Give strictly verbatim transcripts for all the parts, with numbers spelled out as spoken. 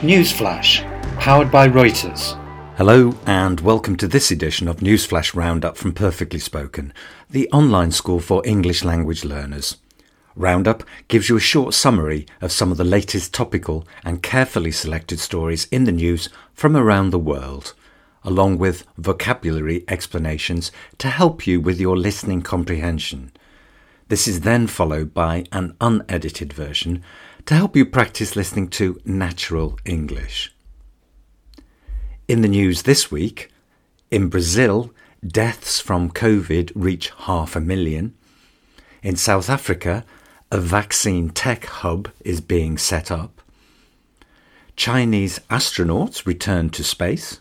Newsflash, powered by Reuters. Hello and welcome to this edition of Newsflash Roundup from Perfectly Spoken, the online school for English language learners. Roundup gives you a short summary of some of the latest topical and carefully selected stories in the news from around the world, along with vocabulary explanations to help you with your listening comprehension. This is then followed by an unedited version to help you practice listening to natural English. In the news this week, in Brazil, deaths from COVID reach half a million. In South Africa, a vaccine tech hub is being set up. Chinese astronauts return to space.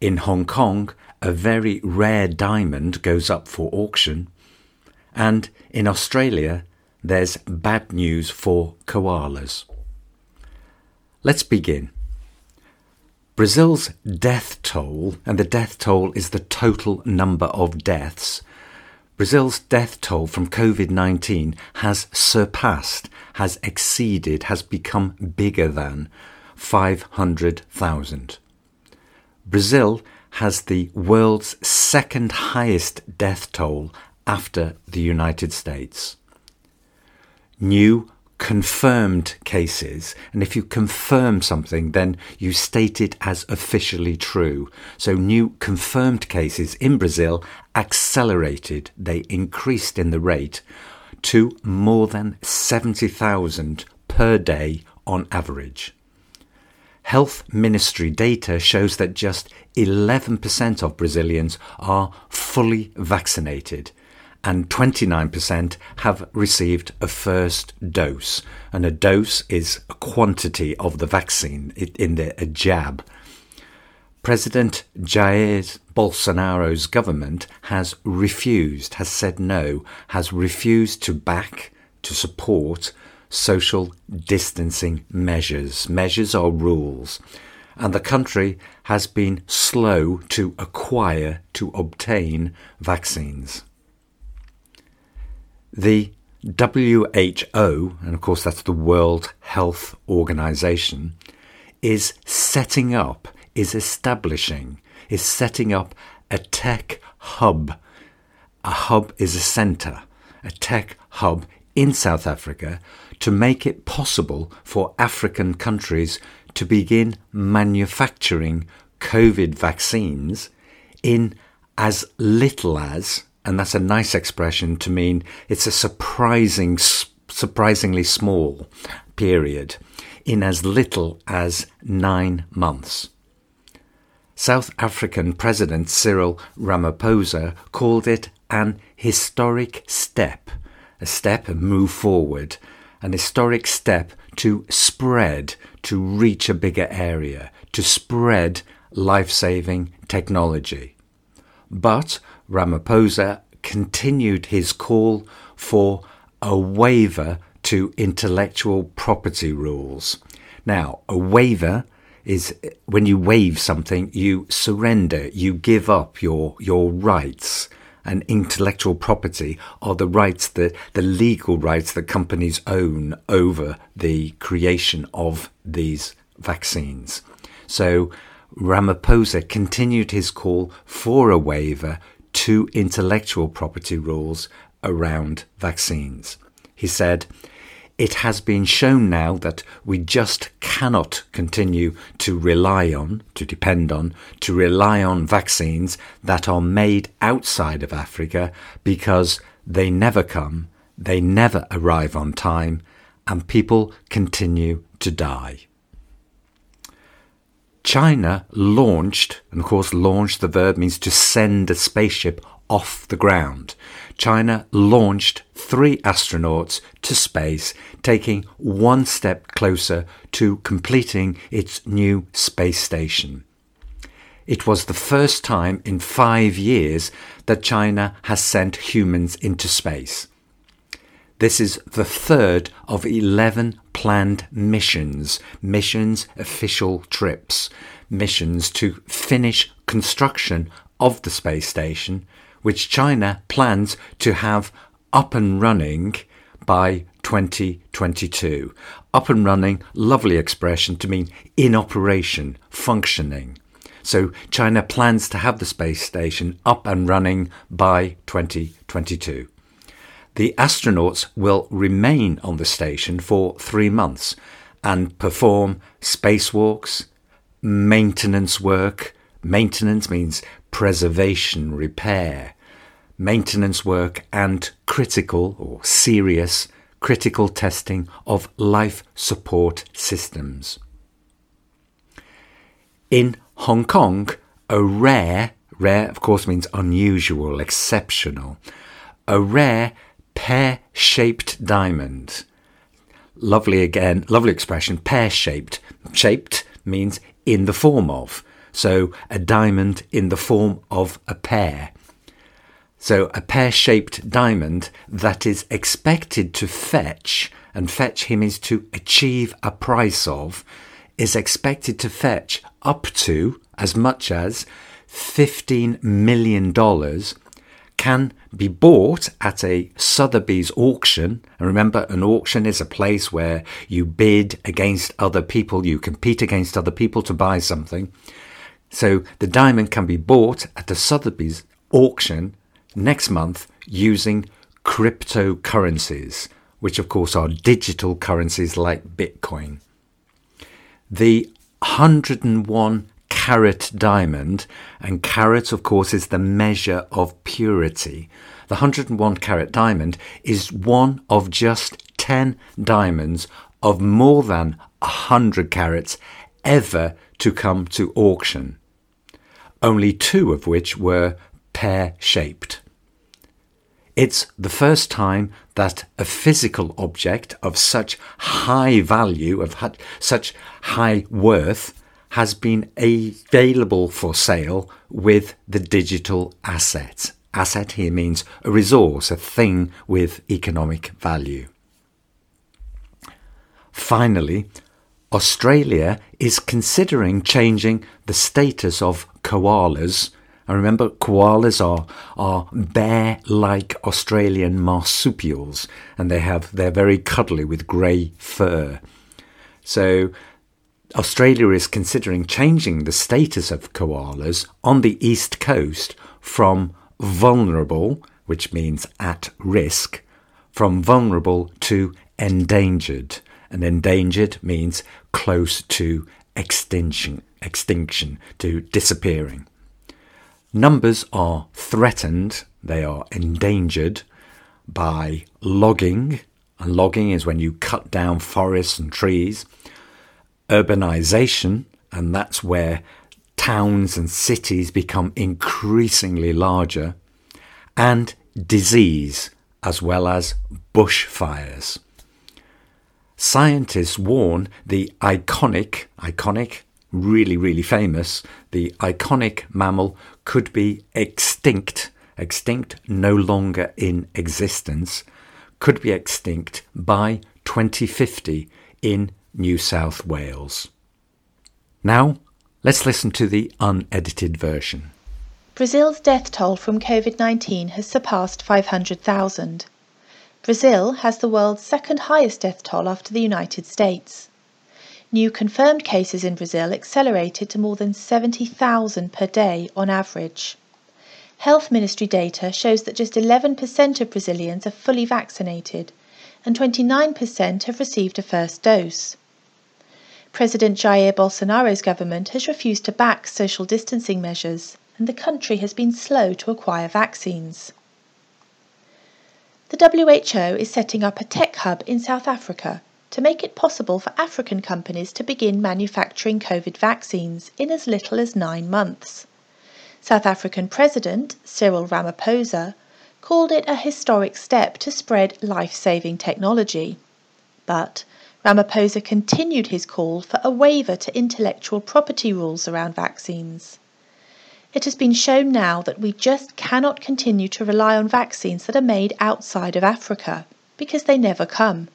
In Hong Kong, a very rare diamond goes up for auction. And in Australia, there's bad news for koalas. Let's begin. Brazil's death toll, and the death toll is the total number of deaths. Brazil's death toll from COVID nineteen has surpassed, has exceeded, has become bigger than five hundred thousand. Brazil has the world's second highest death toll after the United States. New confirmed cases, and if you confirm something, then you state it as officially true. So new confirmed cases in Brazil accelerated, they increased in the rate to more than seventy thousand per day on average. Health Ministry data shows that just eleven percent of Brazilians are fully vaccinated and twenty-nine percent have received a first dose. And a dose is a quantity of the vaccine, in the a jab. President Jair Bolsonaro's government has refused, has said no, has refused to back, to support social distancing measures. Measures are rules, and the country has been slow to acquire, to obtain vaccines. The W H O, and of course that's the World Health Organization, is setting up, is establishing, is setting up a tech hub. A hub is a centre, a tech hub in South Africa to make it possible for African countries to begin manufacturing COVID vaccines in as little as, and that's a nice expression to mean it's a surprising, surprisingly small period, in as little as nine months. South African President Cyril Ramaphosa called it an historic step a step and move forward, an historic step to spread, to reach a bigger area, to spread life-saving technology. But Ramaphosa continued his call for a waiver to intellectual property rules. Now, a waiver is when you waive something, you surrender, you give up your, your rights. And intellectual property are the rights, that, the legal rights that companies own over the creation of these vaccines. So Ramaphosa continued his call for a waiver to intellectual property rules around vaccines. He said, "It has been shown now that we just cannot continue to rely on, to depend on, to rely on vaccines that are made outside of Africa because they never come, they never arrive on time, and people continue to die." China launched, and of course launched, the verb means to send a spaceship off the ground. China launched three astronauts to space, taking one step closer to completing its new space station. It was the first time in five years that China has sent humans into space. This is the third of eleven planned missions, missions official trips, missions to finish construction of the space station, which China plans to have up and running by twenty twenty-two. Up and running, lovely expression to mean in operation, functioning. So China plans to have the space station up and running by twenty twenty-two. The astronauts will remain on the station for three months and perform spacewalks, maintenance work. Maintenance means preservation, repair. Maintenance work and critical or serious critical testing of life support systems. In Hong Kong, a rare, rare of course means unusual, exceptional, a rare pear-shaped diamond. Lovely again, lovely expression, pear-shaped. Shaped means in the form of, so a diamond in the form of a pear. So a pear-shaped diamond that is expected to fetch, and fetch him is to achieve a price of, is expected to fetch up to as much as fifteen million dollars, can be bought at a Sotheby's auction. And remember, an auction is a place where you bid against other people, you compete against other people to buy something. So the diamond can be bought at the Sotheby's auction next month using cryptocurrencies, which of course are digital currencies like Bitcoin. The one hundred one carat diamond, and carat of course is the measure of purity. The one hundred one carat diamond is one of just ten diamonds of more than one hundred carats ever to come to auction, only two of which were pear-shaped. It's the first time that a physical object of such high value, of such high worth, has been available for sale with the digital asset. Asset here means a resource, a thing with economic value. Finally, Australia is considering changing the status of koalas. And remember, koalas are, are bear-like Australian marsupials, and they have, they're very cuddly with grey fur. So Australia is considering changing the status of koalas on the East Coast from vulnerable, which means at risk, from vulnerable to endangered. And endangered means close to extinction, extinction, to disappearing. Numbers are threatened, they are endangered, by logging, and logging is when you cut down forests and trees, urbanisation, and that's where towns and cities become increasingly larger, and disease, as well as bushfires. Scientists warn the iconic, iconic, really, really famous, the iconic mammal could be extinct, extinct, no longer in existence, could be extinct by twenty fifty in New South Wales. Now, let's listen to the unedited version. Brazil's death toll from COVID nineteen has surpassed five hundred thousand. Brazil has the world's second highest death toll after the United States. New confirmed cases in Brazil accelerated to more than seventy thousand per day on average. Health Ministry data shows that just eleven percent of Brazilians are fully vaccinated and twenty-nine percent have received a first dose. President Jair Bolsonaro's government has refused to back social distancing measures, and the country has been slow to acquire vaccines. The W H O is setting up a tech hub in South Africa to make it possible for African companies to begin manufacturing COVID vaccines in as little as nine months. South African President Cyril Ramaphosa called it a historic step to spread life-saving technology. But Ramaphosa continued his call for a waiver to intellectual property rules around vaccines. It has been shown now that we just cannot continue to rely on vaccines that are made outside of Africa, because they never come.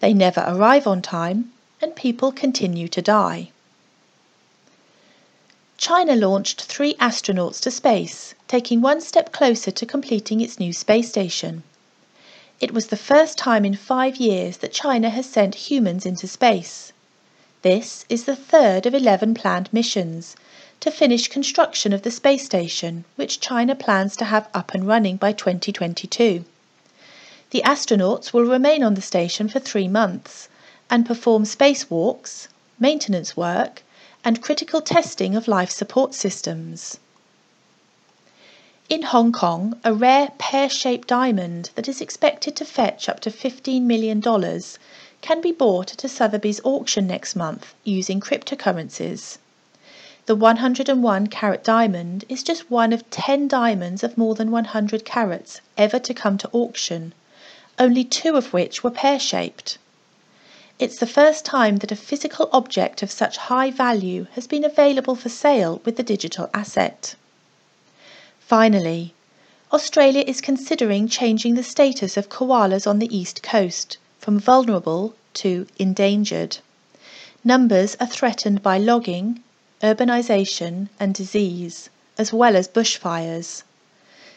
They never arrive on time, and people continue to die. China launched three astronauts to space, taking one step closer to completing its new space station. It was the first time in five years that China has sent humans into space. This is the third of eleven planned missions to finish construction of the space station, which China plans to have up and running by twenty twenty-two. The astronauts will remain on the station for three months and perform spacewalks, maintenance work, and critical testing of life support systems. In Hong Kong, a rare pear-shaped diamond that is expected to fetch up to fifteen million dollars can be bought at a Sotheby's auction next month using cryptocurrencies. The one hundred one carat diamond is just one of ten diamonds of more than one hundred carats ever to come to auction, only two of which were pear-shaped. It's the first time that a physical object of such high value has been available for sale with the digital asset. Finally, Australia is considering changing the status of koalas on the east coast from vulnerable to endangered. Numbers are threatened by logging, urbanisation and disease, as well as bushfires.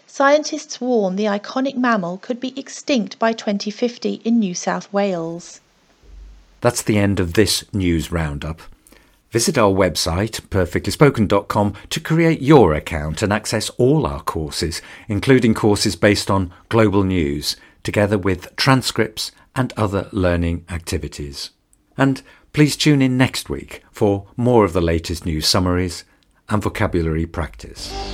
Scientists warn the iconic mammal could be extinct by twenty fifty in New South Wales. That's the end of this news roundup. Visit our website, perfectly spoken dot com, to create your account and access all our courses, including courses based on global news, together with transcripts and other learning activities. And please tune in next week for more of the latest news summaries and vocabulary practice.